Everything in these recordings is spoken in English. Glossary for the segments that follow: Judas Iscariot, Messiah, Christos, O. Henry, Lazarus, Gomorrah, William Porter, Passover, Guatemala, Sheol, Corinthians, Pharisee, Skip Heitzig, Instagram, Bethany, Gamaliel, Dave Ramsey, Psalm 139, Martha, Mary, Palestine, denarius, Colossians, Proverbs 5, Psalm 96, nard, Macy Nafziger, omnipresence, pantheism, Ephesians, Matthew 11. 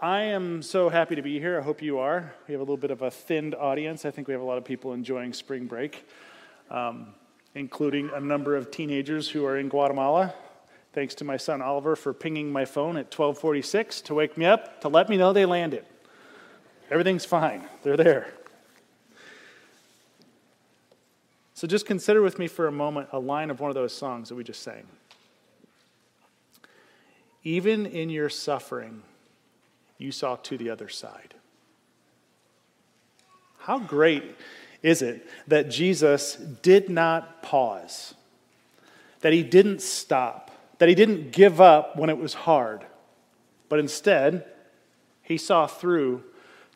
I am so happy to be here. I hope you are. We have a little bit of a thinned audience. I think we have a lot of people enjoying spring break, including a number of teenagers who are in Guatemala. Thanks to my son Oliver for pinging my phone at 12:46 to wake me up to let me know they landed. Everything's fine. They're there. So just consider with me for a moment a line of one of those songs that we just sang. Even in your suffering, you saw to the other side. How great is it that Jesus did not pause, that he didn't stop, that he didn't give up when it was hard, but instead, he saw through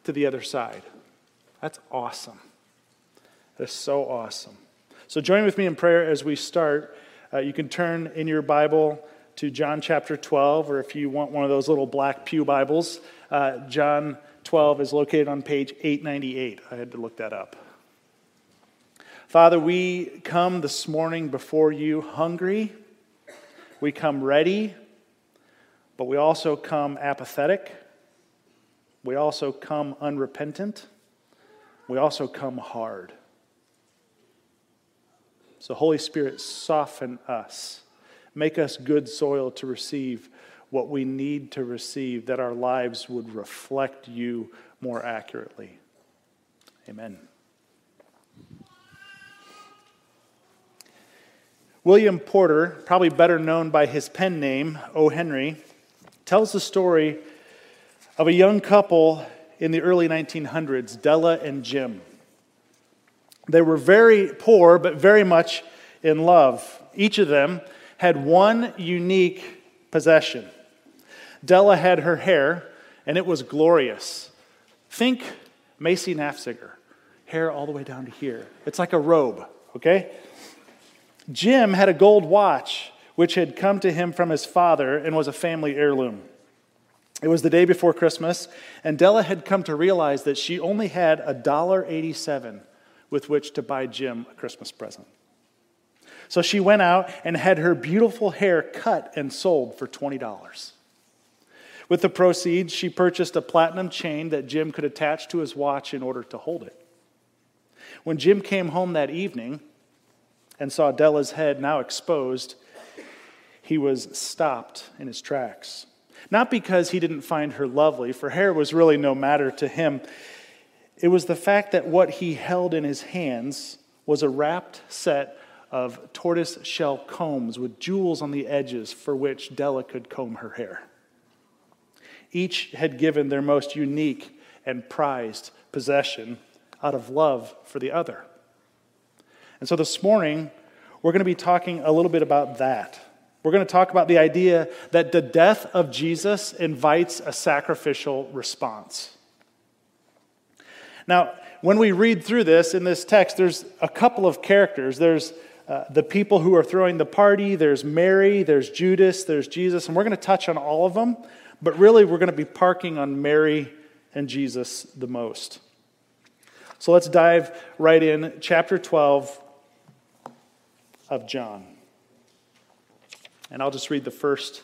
to the other side. That's awesome. That's so awesome. So join with me in prayer as we start. You can turn in your Bible to John chapter 12, or if you want one of those little black pew Bibles, John 12 is located on page 898. I had to look that up. Father, we come this morning before you hungry. We come ready, but we also come apathetic. We also come unrepentant. We also come hard. So Holy Spirit, soften us. Make us good soil to receive what we need to receive, that our lives would reflect you more accurately. Amen. William Porter, probably better known by his pen name, O. Henry, tells the story of a young couple in the early 1900s, Della and Jim. They were very poor, but very much in love. Each of them had one unique possession. Della had her hair, and it was glorious. Think Macy Nafziger, hair all the way down to here. It's like a robe, okay? Jim had a gold watch, which had come to him from his father and was a family heirloom. It was the day before Christmas, and Della had come to realize that she only had $1.87 with which to buy Jim a Christmas present. So she went out and had her beautiful hair cut and sold for $20. With the proceeds, she purchased a platinum chain that Jim could attach to his watch in order to hold it. When Jim came home that evening and saw Della's head now exposed, he was stopped in his tracks. Not because he didn't find her lovely, for hair was really no matter to him. It was the fact that what he held in his hands was a wrapped set of tortoise shell combs with jewels on the edges for which Della could comb her hair. Each had given their most unique and prized possession out of love for the other. And so this morning, we're going to be talking a little bit about that. We're going to talk about the idea that the death of Jesus invites a sacrificial response. Now, when we read through this in this text, there's a couple of characters. There's the people who are throwing the party, there's Mary, there's Judas, there's Jesus, and we're going to touch on all of them, but really we're going to be parking on Mary and Jesus the most. So let's dive right in, chapter 12 of John. And I'll just read the first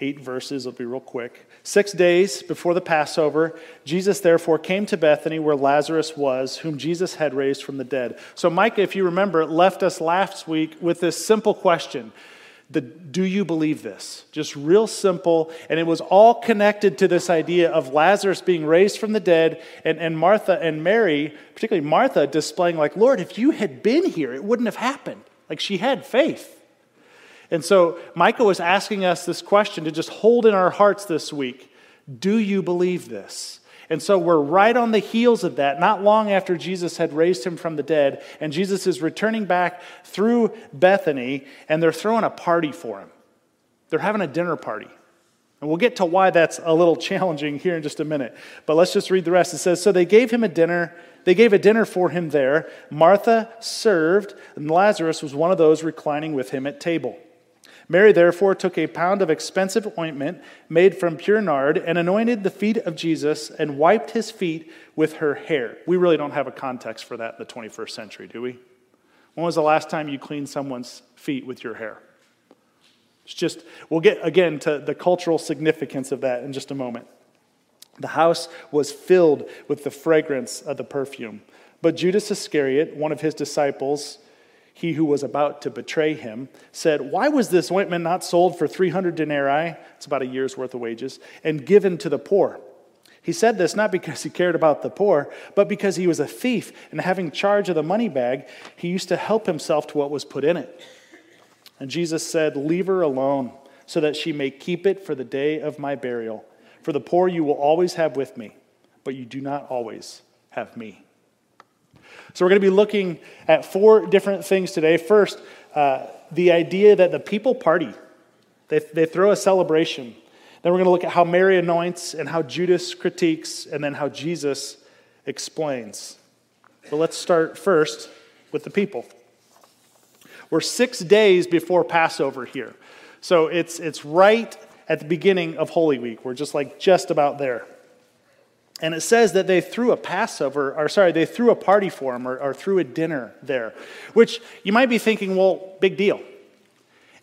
8 verses, it'll be real quick. 6 days before the Passover, Jesus therefore came to Bethany where Lazarus was, whom Jesus had raised from the dead. So Micah, if you remember, left us last week with this simple question. Do you believe this? Just real simple, and it was all connected to this idea of Lazarus being raised from the dead, and Martha and Mary, particularly Martha, displaying like, Lord, if you had been here, it wouldn't have happened. Like she had faith. And so Micah was asking us this question to just hold in our hearts this week. Do you believe this? And so we're right on the heels of that, not long after Jesus had raised him from the dead, and Jesus is returning back through Bethany, and they're throwing a party for him. They're having a dinner party. And we'll get to why that's a little challenging here in just a minute. But let's just read the rest. It says, so they gave him a dinner. They gave a dinner for him there. Martha served, and Lazarus was one of those reclining with him at table. Mary therefore took a pound of expensive ointment made from pure nard and anointed the feet of Jesus and wiped his feet with her hair. We really don't have a context for that in the 21st century, do we? When was the last time you cleaned someone's feet with your hair? It's just, we'll get again to the cultural significance of that in just a moment. The house was filled with the fragrance of the perfume. But Judas Iscariot, one of his disciples, he who was about to betray him, said, "Why was this ointment not sold for 300 denarii, it's about a year's worth of wages, and given to the poor?" He said this not because he cared about the poor, but because he was a thief, and having charge of the money bag, he used to help himself to what was put in it. And Jesus said, "Leave her alone, so that she may keep it for the day of my burial. For the poor you will always have with me, but you do not always have me." So we're going to be looking at four different things today. First, the idea that the people party. They throw a celebration. Then we're going to look at how Mary anoints and how Judas critiques and then how Jesus explains. But let's start first with the people. We're 6 days before Passover here. So it's right at the beginning of Holy Week. We're just about there. And it says that they threw a party for him or threw a dinner there, which you might be thinking, well, big deal.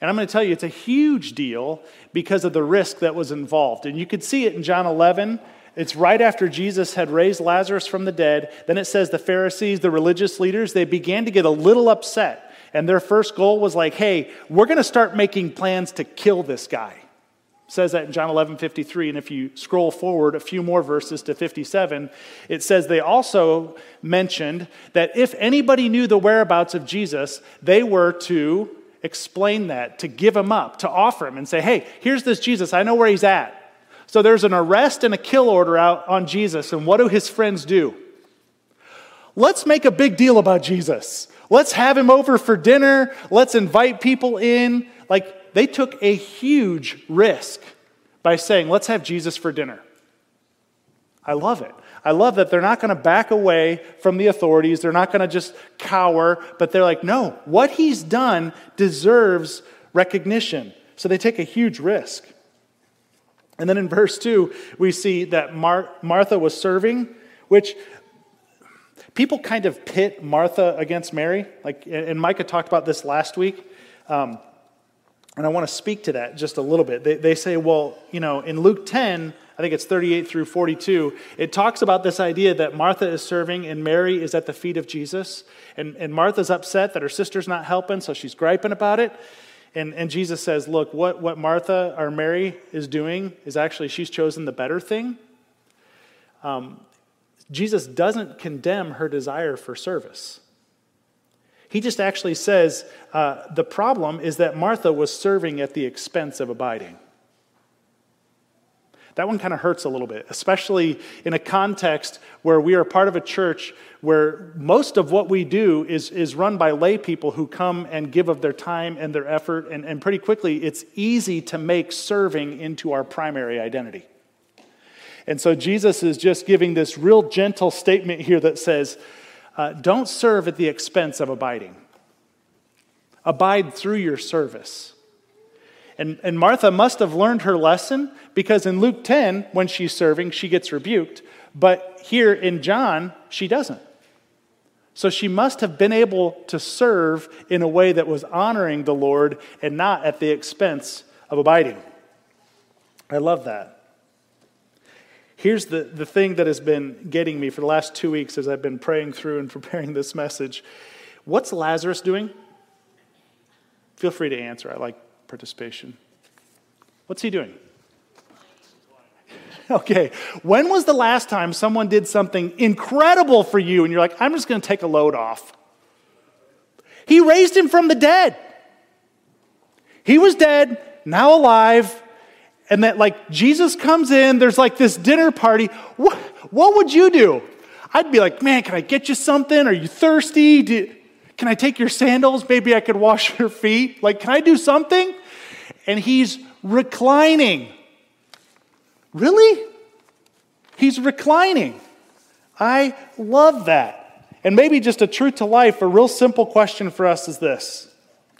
And I'm going to tell you it's a huge deal because of the risk that was involved. And you could see it in John 11. It's right after Jesus had raised Lazarus from the dead. Then it says the Pharisees, the religious leaders, they began to get a little upset. And their first goal was hey, we're going to start making plans to kill this guy. Says that in John 11:53, and if you scroll forward a few more verses to 57, it says they also mentioned that if anybody knew the whereabouts of Jesus, they were to explain that, to give him up, to offer him and say, hey, here's this Jesus, I know where he's at. So there's an arrest and a kill order out on Jesus, and what do his friends do? Let's make a big deal about Jesus. Let's have him over for dinner. Let's invite people in. They took a huge risk by saying, let's have Jesus for dinner. I love it. I love that they're not going to back away from the authorities. They're not going to just cower, but they're no, what he's done deserves recognition. So they take a huge risk. And then in verse 2, we see that Martha was serving, which people kind of pit Martha against Mary. And Micah talked about this last week. And I want to speak to that just a little bit. They say, in Luke 10, I think it's 38 through 42, it talks about this idea that Martha is serving and Mary is at the feet of Jesus. And Martha's upset that her sister's not helping, so she's griping about it. And Jesus says, look, what Martha or Mary is doing is actually she's chosen the better thing. Jesus doesn't condemn her desire for service. He just actually says the problem is that Martha was serving at the expense of abiding. That one kind of hurts a little bit, especially in a context where we are part of a church where most of what we do is run by lay people who come and give of their time and their effort, and pretty quickly it's easy to make serving into our primary identity. And so Jesus is just giving this real gentle statement here that says, don't serve at the expense of abiding. Abide through your service. And Martha must have learned her lesson because in Luke 10, when she's serving, she gets rebuked. But here in John, she doesn't. So she must have been able to serve in a way that was honoring the Lord and not at the expense of abiding. I love that. Here's the thing that has been getting me for the last 2 weeks as I've been praying through and preparing this message. What's Lazarus doing? Feel free to answer. I like participation. What's he doing? Okay. When was the last time someone did something incredible for you and you're like, I'm just going to take a load off? He raised him from the dead. He was dead, now alive. And that Jesus comes in, there's this dinner party. What would you do? I'd be man, can I get you something? Are you thirsty? Can I take your sandals? Maybe I could wash your feet. Can I do something? And he's reclining. Really? He's reclining. I love that. And maybe just a truth to life, a real simple question for us is this.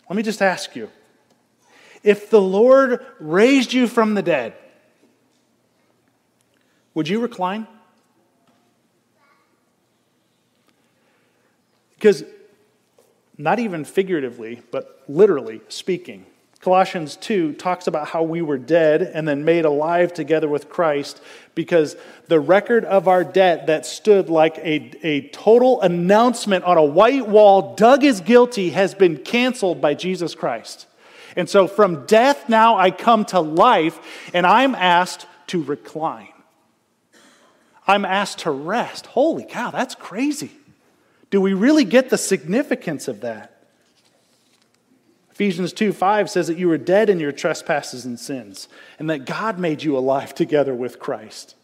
Let me just ask you. If the Lord raised you from the dead, would you recline? Because not even figuratively, but literally speaking, Colossians 2 talks about how we were dead and then made alive together with Christ, because the record of our debt that stood like a total announcement on a white wall, Doug is guilty, has been canceled by Jesus Christ. And so from death now I come to life, and I'm asked to recline. I'm asked to rest. Holy cow, that's crazy. Do we really get the significance of that? Ephesians 2:5 says that you were dead in your trespasses and sins, and that God made you alive together with Christ.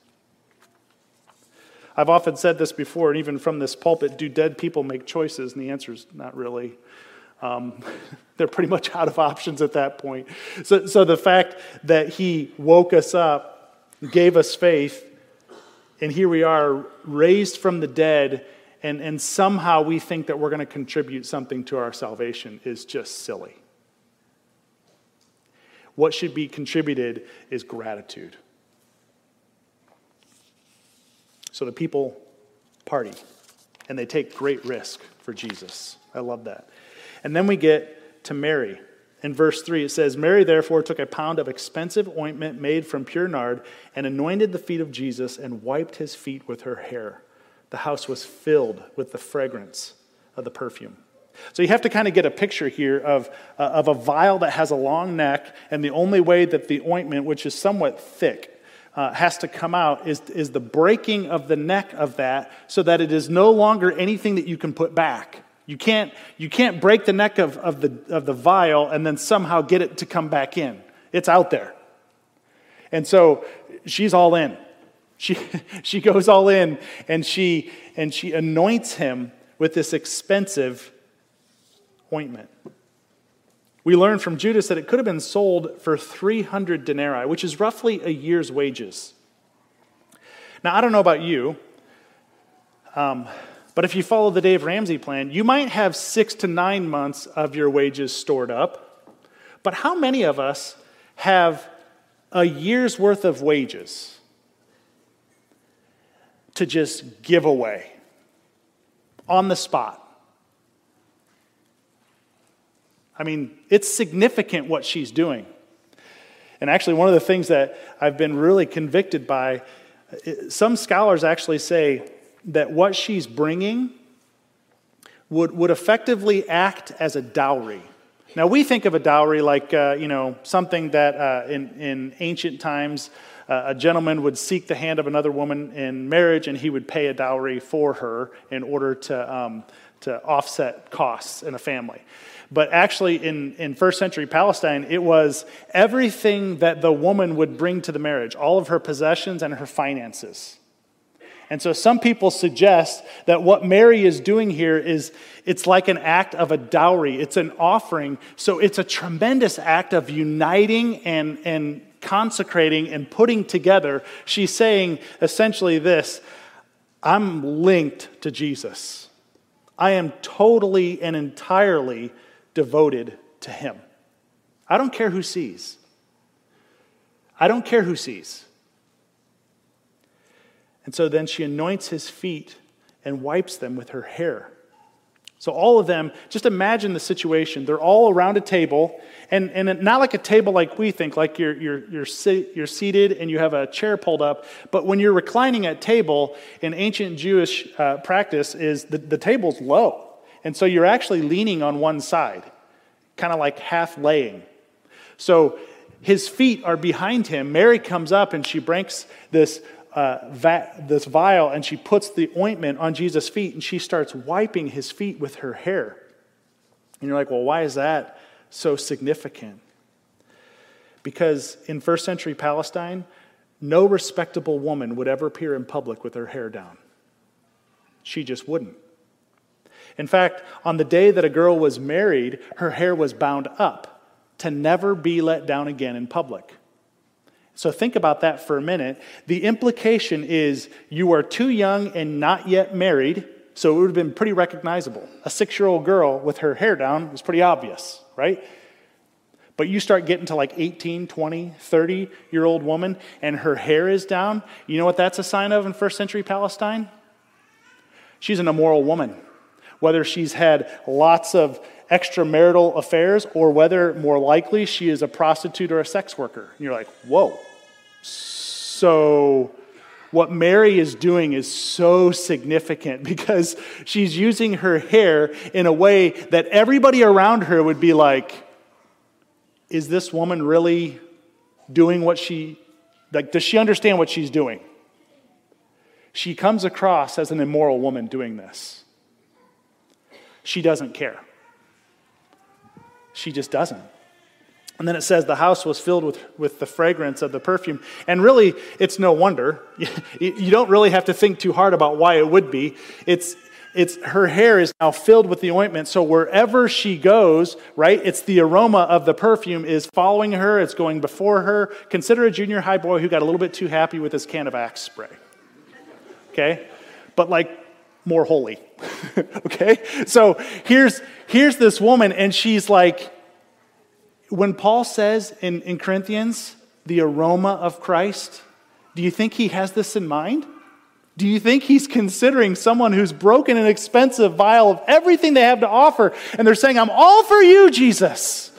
I've often said this before, and even from this pulpit, do dead people make choices? And the answer is not really. They're pretty much out of options at that point. So the fact that he woke us up, gave us faith, and here we are raised from the dead, and somehow we think that we're going to contribute something to our salvation is just silly. What should be contributed is gratitude. So the people party, and they take great risk for Jesus. I love that. And then we get to Mary. In verse 3, it says, Mary therefore took a pound of expensive ointment made from pure nard and anointed the feet of Jesus and wiped his feet with her hair. The house was filled with the fragrance of the perfume. So you have to kind of get a picture here of a vial that has a long neck, and the only way that the ointment, which is somewhat thick, has to come out is the breaking of the neck of that, so that it is no longer anything that you can put back. You can't break the neck of the vial and then somehow get it to come back in. It's out there. And so she's all in. She goes all in, and she anoints him with this expensive ointment. We learn from Judas that it could have been sold for 300 denarii, which is roughly a year's wages. Now, I don't know about you, but if you follow the Dave Ramsey plan, you might have 6 to 9 months of your wages stored up. But how many of us have a year's worth of wages to just give away on the spot? I mean, it's significant what she's doing. And actually, one of the things that I've been really convicted by, some scholars actually say that what she's bringing would effectively act as a dowry. Now, we think of a dowry like, something that in ancient times, a gentleman would seek the hand of another woman in marriage, and he would pay a dowry for her in order to offset costs in a family. But actually, in first century Palestine, it was everything that the woman would bring to the marriage, all of her possessions and her finances. And so some people suggest that what Mary is doing here is, it's like an act of a dowry. It's an offering. So it's a tremendous act of uniting and consecrating and putting together. She's saying essentially this: I'm linked to Jesus. I am totally and entirely devoted to him. I don't care who sees. I don't care who sees. And so then she anoints his feet and wipes them with her hair. So all of them, just imagine the situation. They're all around a table, and not like a table like we think, like you're seated and you have a chair pulled up. But when you're reclining at table, in ancient Jewish practice, is the table's low. And so you're actually leaning on one side, kind of like half laying. So his feet are behind him. Mary comes up and she breaks this vial, and she puts the ointment on Jesus' feet, and she starts wiping his feet with her hair. And you're like, well, why is that so significant? Because in first century Palestine, no respectable woman would ever appear in public with her hair down. She just wouldn't. In fact, on the day that a girl was married, her hair was bound up to never be let down again in public. So think about that for a minute. The implication is you are too young and not yet married, so it would have been pretty recognizable. A 6-year-old girl with her hair down was pretty obvious, right? But you start getting to like 18, 20, 30-year-old woman, and her hair is down. You know what that's a sign of in first century Palestine? She's an immoral woman. Whether she's had lots of extramarital affairs, or whether, more likely, she is a prostitute or a sex worker. And you're like, whoa. So what Mary is doing is so significant because she's using her hair in a way that everybody around her would be like, is this woman really doing what she, like, does she understand what she's doing? She comes across as an immoral woman doing this. She doesn't care. She just doesn't. And then it says the house was filled with the fragrance of the perfume. And really, it's no wonder. You don't really have to think too hard about why it would be. It's her hair is now filled with the ointment. So wherever she goes, right, it's the aroma of the perfume is following her. It's going before her. Consider a junior high boy who got a little bit too happy with his can of Axe spray. Okay? But like more holy. Okay? So here's this woman, and she's like, when Paul says in Corinthians, the aroma of Christ, do you think he has this in mind? Do you think he's considering someone who's broken an expensive vial of everything they have to offer, and they're saying, I'm all for you, Jesus?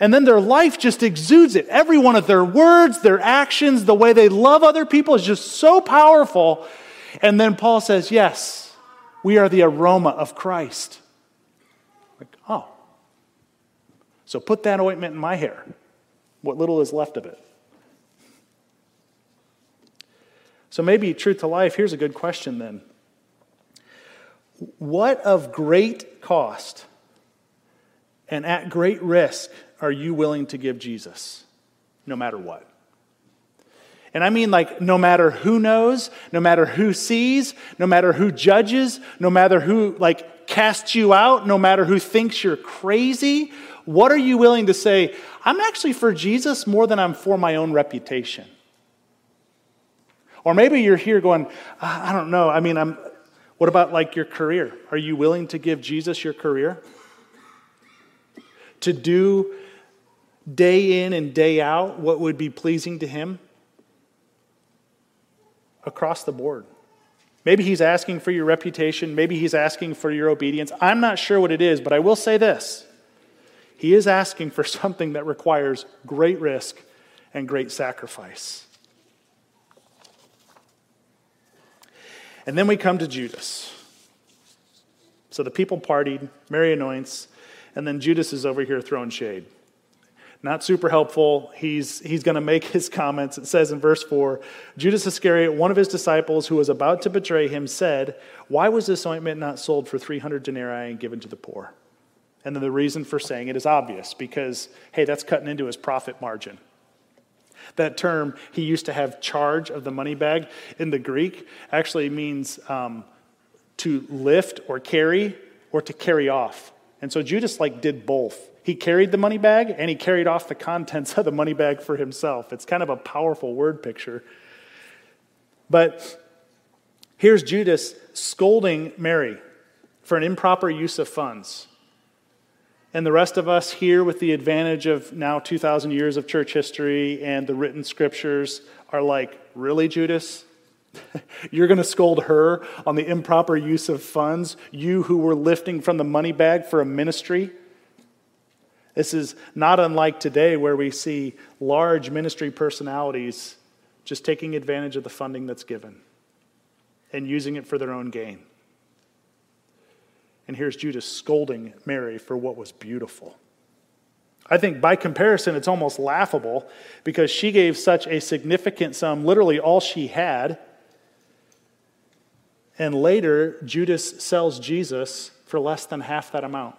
And then their life just exudes it. Every one of their words, their actions, the way they love other people is just so powerful. And then Paul says, yes, we are the aroma of Christ. Like, oh. So put that ointment in my hair, what little is left of it. So maybe truth to life, here's a good question then. What of great cost and at great risk are you willing to give Jesus, no matter what? And I mean, like, no matter who knows, no matter who sees, no matter who judges, no matter who, like, casts you out, no matter who thinks you're crazy, what are you willing to say, I'm actually for Jesus more than I'm for my own reputation? Or maybe you're here going, I don't know, I mean, what about, like, your career? Are you willing to give Jesus your career? To do day in and day out what would be pleasing to him? Across the board. Maybe he's asking for your reputation. Maybe he's asking for your obedience. I'm not sure what it is, but I will say this. He is asking for something that requires great risk and great sacrifice. And then we come to Judas. So the people partied, Mary anoints, and then Judas is over here throwing shade. Not super helpful. He's going to make his comments. It says in verse 4, Judas Iscariot, one of his disciples who was about to betray him, said, why was this ointment not sold for 300 denarii and given to the poor? And then the reason for saying it is obvious, because, hey, that's cutting into his profit margin. That term, he used to have charge of the money bag, in the Greek actually means to lift or carry or to carry off. And so Judas, like, did both. He carried the money bag, and he carried off the contents of the money bag for himself. It's kind of a powerful word picture. But here's Judas scolding Mary for an improper use of funds. And the rest of us here, with the advantage of now 2,000 years of church history and the written scriptures, are like, really, Judas? You're going to scold her on the improper use of funds, you who were lifting from the money bag for a ministry? This is not unlike today, where we see large ministry personalities just taking advantage of the funding that's given and using it for their own gain. And here's Judas scolding Mary for what was beautiful. I think by comparison, it's almost laughable, because she gave such a significant sum, literally all she had. And later, Judas sells Jesus for less than half that amount.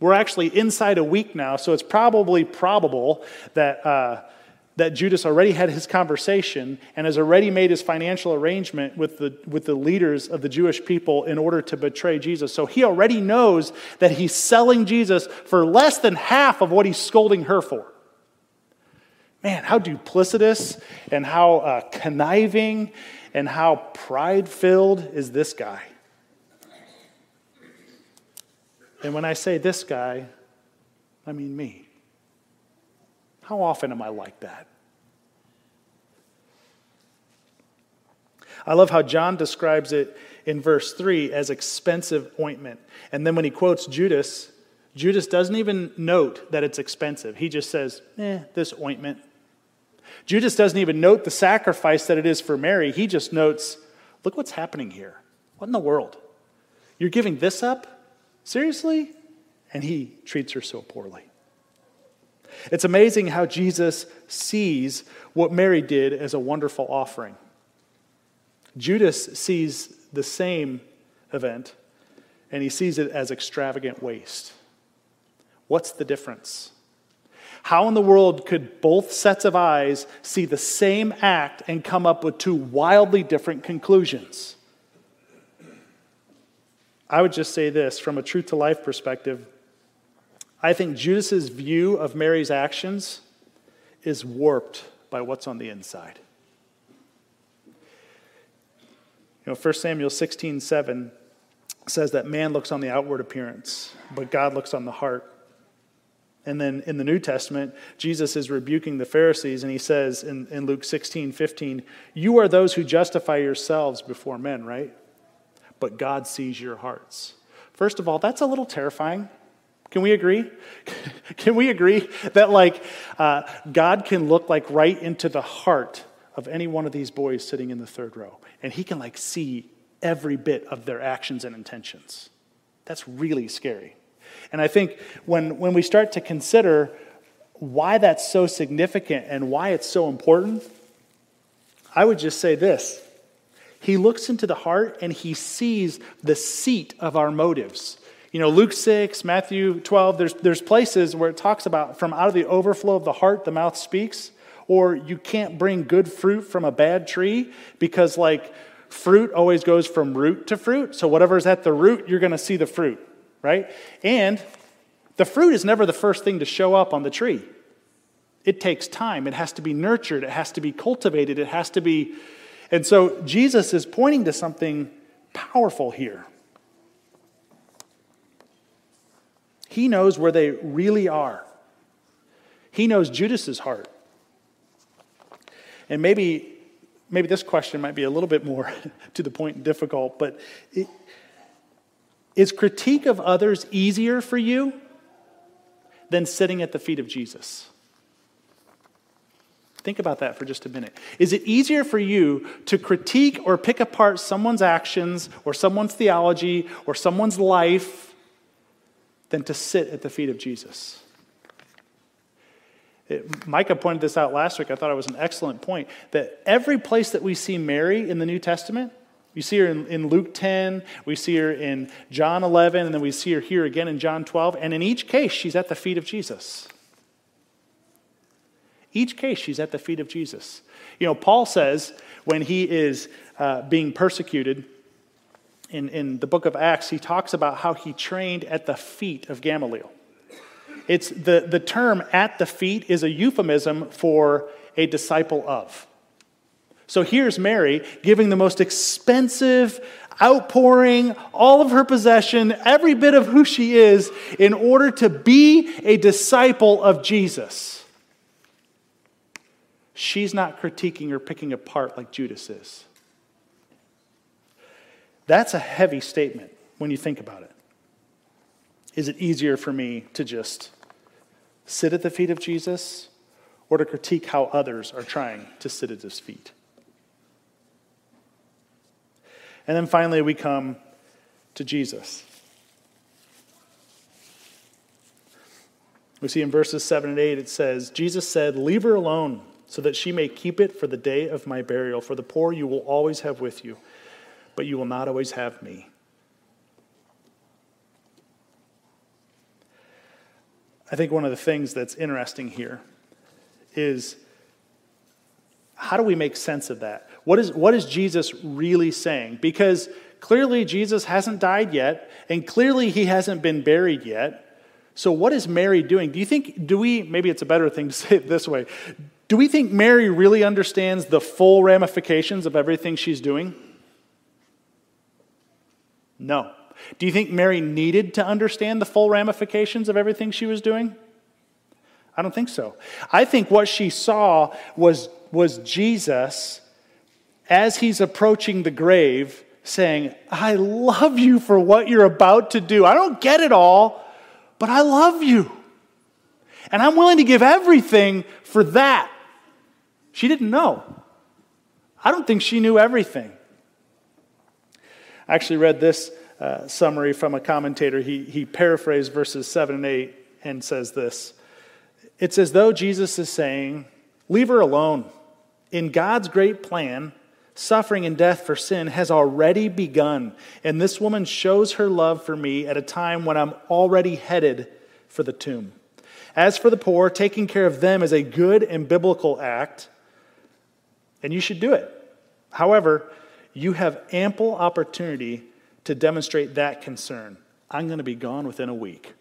We're actually inside a week now, so it's probably probable that Judas already had his conversation and has already made his financial arrangement with the leaders of the Jewish people in order to betray Jesus. So he already knows that he's selling Jesus for less than half of what he's scolding her for. Man, how duplicitous and how conniving and how pride-filled is this guy? And when I say this guy, I mean me. How often am I like that? I love how John describes it in verse 3 as expensive ointment. And then when he quotes Judas, Judas doesn't even note that it's expensive. He just says, this ointment. Judas doesn't even note the sacrifice that it is for Mary. He just notes, look what's happening here. What in the world? You're giving this up? Seriously? And he treats her so poorly. It's amazing how Jesus sees what Mary did as a wonderful offering. Judas sees the same event, and he sees it as extravagant waste. What's the difference? How in the world could both sets of eyes see the same act and come up with two wildly different conclusions? I would just say this, from a truth-to-life perspective, I think Judas's view of Mary's actions is warped by what's on the inside. You know, 1 Samuel 16:7 says that man looks on the outward appearance, but God looks on the heart. And then in the New Testament, Jesus is rebuking the Pharisees, and he says in Luke 16:15, "You are those who justify yourselves before men," right? "But God sees your hearts." First of all, that's a little terrifying. Can we agree? Can we agree that God can look right into the heart of any one of these boys sitting in the third row, and he can see every bit of their actions and intentions? That's really scary. And I think when we start to consider why that's so significant and why it's so important, I would just say this. He looks into the heart and he sees the seat of our motives. You know, Luke 6, Matthew 12, there's places where it talks about from out of the overflow of the heart, the mouth speaks, or you can't bring good fruit from a bad tree because fruit always goes from root to fruit. So whatever's at the root, you're going to see the fruit. Right? And the fruit is never the first thing to show up on the tree. It takes time. It has to be nurtured. It has to be cultivated. It has to be... And so Jesus is pointing to something powerful here. He knows where they really are. He knows Judas's heart. And maybe this question might be a little bit more to the point and difficult, but... Is critique of others easier for you than sitting at the feet of Jesus? Think about that for just a minute. Is it easier for you to critique or pick apart someone's actions or someone's theology or someone's life than to sit at the feet of Jesus? Micah pointed this out last week. I thought it was an excellent point, that every place that we see Mary in the New Testament, you see her in Luke 10, we see her in John 11, and then we see her here again in John 12. And in each case, she's at the feet of Jesus. Each case, she's at the feet of Jesus. You know, Paul says when he is being persecuted, in the book of Acts, he talks about how he trained at the feet of Gamaliel. It's the term "at the feet" is a euphemism for a disciple of. So here's Mary giving the most expensive outpouring, all of her possession, every bit of who she is, in order to be a disciple of Jesus. She's not critiquing or picking apart like Judas is. That's a heavy statement when you think about it. Is it easier for me to just sit at the feet of Jesus or to critique how others are trying to sit at his feet? And then finally, we come to Jesus. We see in verses 7 and 8, it says, Jesus said, "Leave her alone, so that she may keep it for the day of my burial. For the poor you will always have with you, but you will not always have me." I think one of the things that's interesting here is, how do we make sense of that? What is Jesus really saying? Because clearly Jesus hasn't died yet, and clearly he hasn't been buried yet. So what is Mary doing? Maybe it's a better thing to say it this way. Do we think Mary really understands the full ramifications of everything she's doing? No. Do you think Mary needed to understand the full ramifications of everything she was doing? I don't think so. I think what she saw was Jesus as he's approaching the grave, saying, I love you for what you're about to do. I don't get it all, but I love you. And I'm willing to give everything for that. She didn't know. I don't think she knew everything. I actually read this summary from a commentator. He paraphrased verses 7 and 8 and says this. It's as though Jesus is saying, leave her alone. In God's great plan, suffering and death for sin has already begun, and this woman shows her love for me at a time when I'm already headed for the tomb. As for the poor, taking care of them is a good and biblical act, and you should do it. However, you have ample opportunity to demonstrate that concern. I'm going to be gone within a week.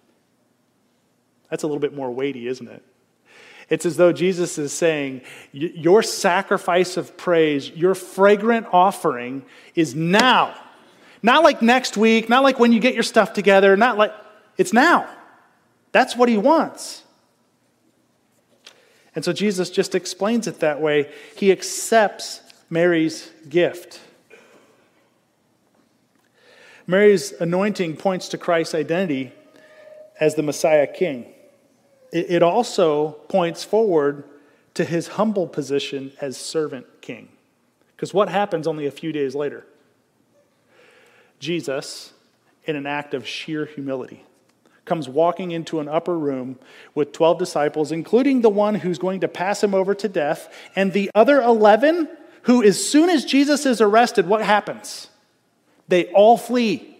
That's a little bit more weighty, isn't it? It's as though Jesus is saying, your sacrifice of praise, your fragrant offering is now. Not like next week, not like when you get your stuff together, not like, it's now. That's what he wants. And so Jesus just explains it that way. He accepts Mary's gift. Mary's anointing points to Christ's identity as the Messiah King. It also points forward to his humble position as servant king. Because what happens only a few days later? Jesus, in an act of sheer humility, comes walking into an upper room with 12 disciples, including the one who's going to pass him over to death, and the other 11, who as soon as Jesus is arrested, what happens? They all flee.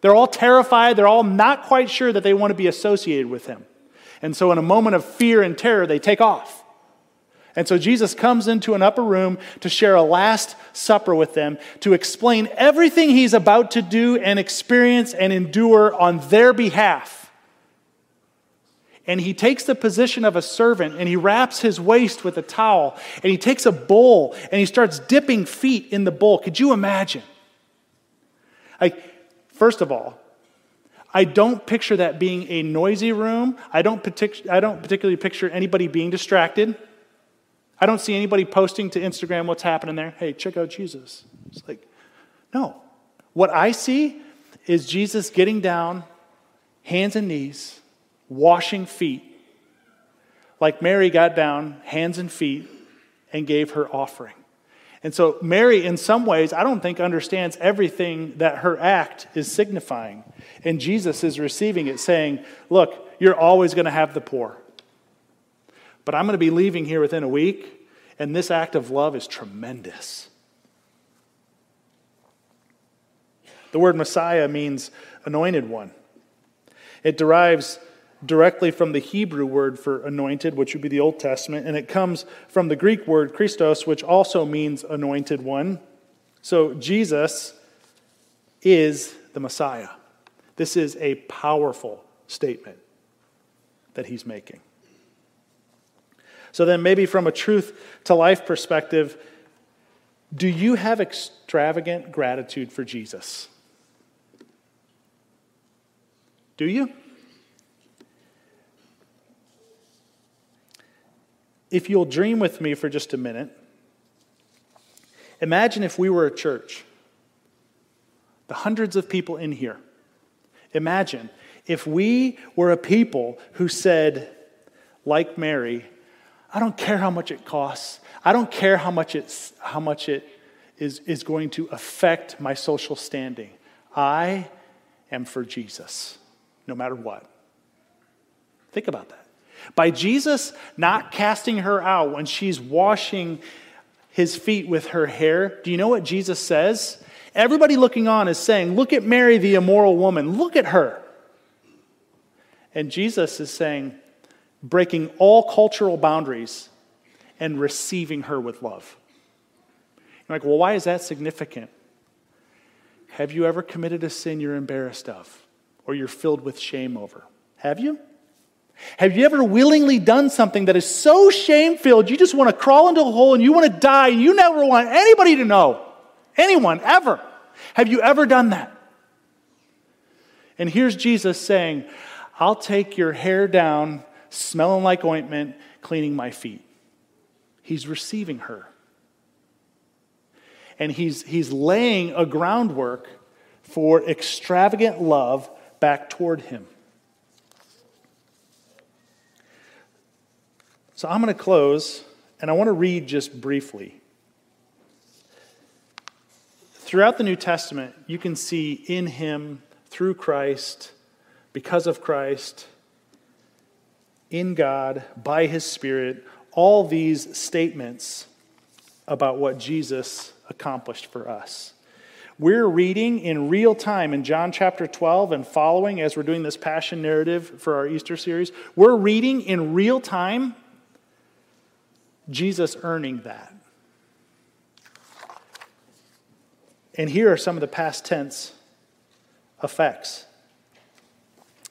They're all terrified. They're all not quite sure that they want to be associated with him. And so in a moment of fear and terror, they take off. And so Jesus comes into an upper room to share a last supper with them, to explain everything he's about to do and experience and endure on their behalf. And he takes the position of a servant, and he wraps his waist with a towel, and he takes a bowl, and he starts dipping feet in the bowl. Could you imagine? First of all, I don't picture that being a noisy room. I don't particularly picture anybody being distracted. I don't see anybody posting to Instagram what's happening there. Hey, check out Jesus. It's like, no. What I see is Jesus getting down, hands and knees, washing feet. Like Mary got down, hands and feet, and gave her offering. And so Mary, in some ways, I don't think understands everything that her act is signifying. And Jesus is receiving it, saying, look, you're always going to have the poor. But I'm going to be leaving here within a week, and this act of love is tremendous. The word Messiah means anointed one. It derives directly from the Hebrew word for anointed, which would be the Old Testament, and it comes from the Greek word Christos, which also means anointed one. So Jesus is the Messiah. This is a powerful statement that he's making. So then maybe from a truth to life perspective, do you have extravagant gratitude for Jesus? Do you? If you'll dream with me for just a minute, imagine if we were a church, the hundreds of people in here. Imagine if we were a people who said, like Mary, I don't care how much it costs. I don't care how much it is going to affect my social standing. I am for Jesus, no matter what. Think about that. By Jesus not casting her out when she's washing his feet with her hair, do you know what Jesus says? Everybody looking on is saying, look at Mary, the immoral woman. Look at her. And Jesus is saying, breaking all cultural boundaries and receiving her with love. You're like, well, why is that significant? Have you ever committed a sin you're embarrassed of or you're filled with shame over? Have you? Have you ever willingly done something that is so shame-filled you just want to crawl into a hole and you want to die and you never want anybody to know? Anyone, ever. Have you ever done that? And here's Jesus saying, I'll take your hair down, smelling like ointment, cleaning my feet. He's receiving her. and he's laying a groundwork for extravagant love back toward him. So I'm going to close, and I want to read just briefly. Throughout the New Testament, you can see in him, through Christ, because of Christ, in God, by his Spirit, all these statements about what Jesus accomplished for us. We're reading in real time in John chapter 12 and following as we're doing this passion narrative for our Easter series. We're reading in real time Jesus earning that. And here are some of the past tense effects.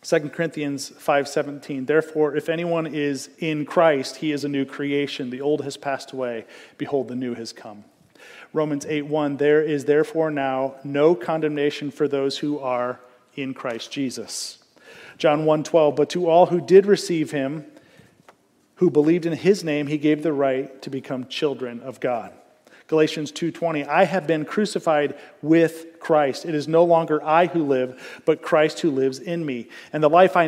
2 Corinthians 5:17, therefore, if anyone is in Christ, he is a new creation. The old has passed away. Behold, the new has come. Romans 8:1, there is therefore now no condemnation for those who are in Christ Jesus. John 1:12, but to all who did receive him, who believed in his name, he gave the right to become children of God. Galatians 2:20, I have been crucified with Christ. It is no longer I who live, but Christ who lives in me. And the life I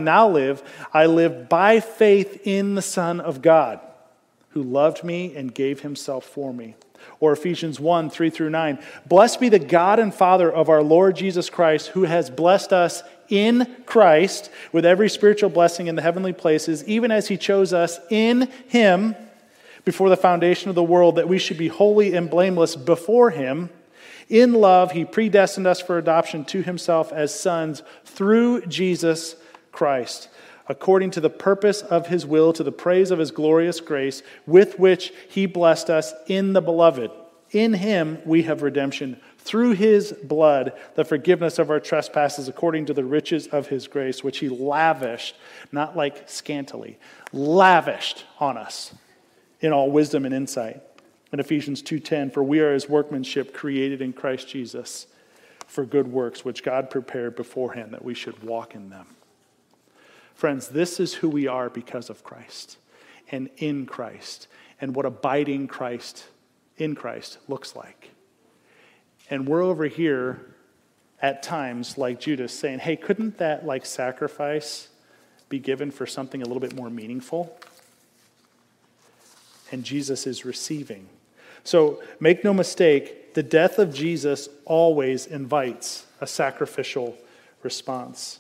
live by faith in the Son of God, who loved me and gave himself for me. Or Ephesians 1:3-9, blessed be the God and Father of our Lord Jesus Christ, who has blessed us in Christ with every spiritual blessing in the heavenly places, even as he chose us in him before the foundation of the world, that we should be holy and blameless before him. In love, he predestined us for adoption to himself as sons through Jesus Christ, according to the purpose of his will, to the praise of his glorious grace, with which he blessed us in the beloved. In him we have redemption, through his blood, the forgiveness of our trespasses, according to the riches of his grace, which he lavished, not like scantily, lavished on us in all wisdom and insight. In Ephesians 2:10, for we are his workmanship, created in Christ Jesus for good works, which God prepared beforehand that we should walk in them. Friends, this is who we are because of Christ and in Christ, and what abiding Christ in Christ looks like. And we're over here at times like Judas saying, hey, couldn't that like sacrifice be given for something a little bit more meaningful? And Jesus is receiving. So make no mistake, the death of Jesus always invites a sacrificial response.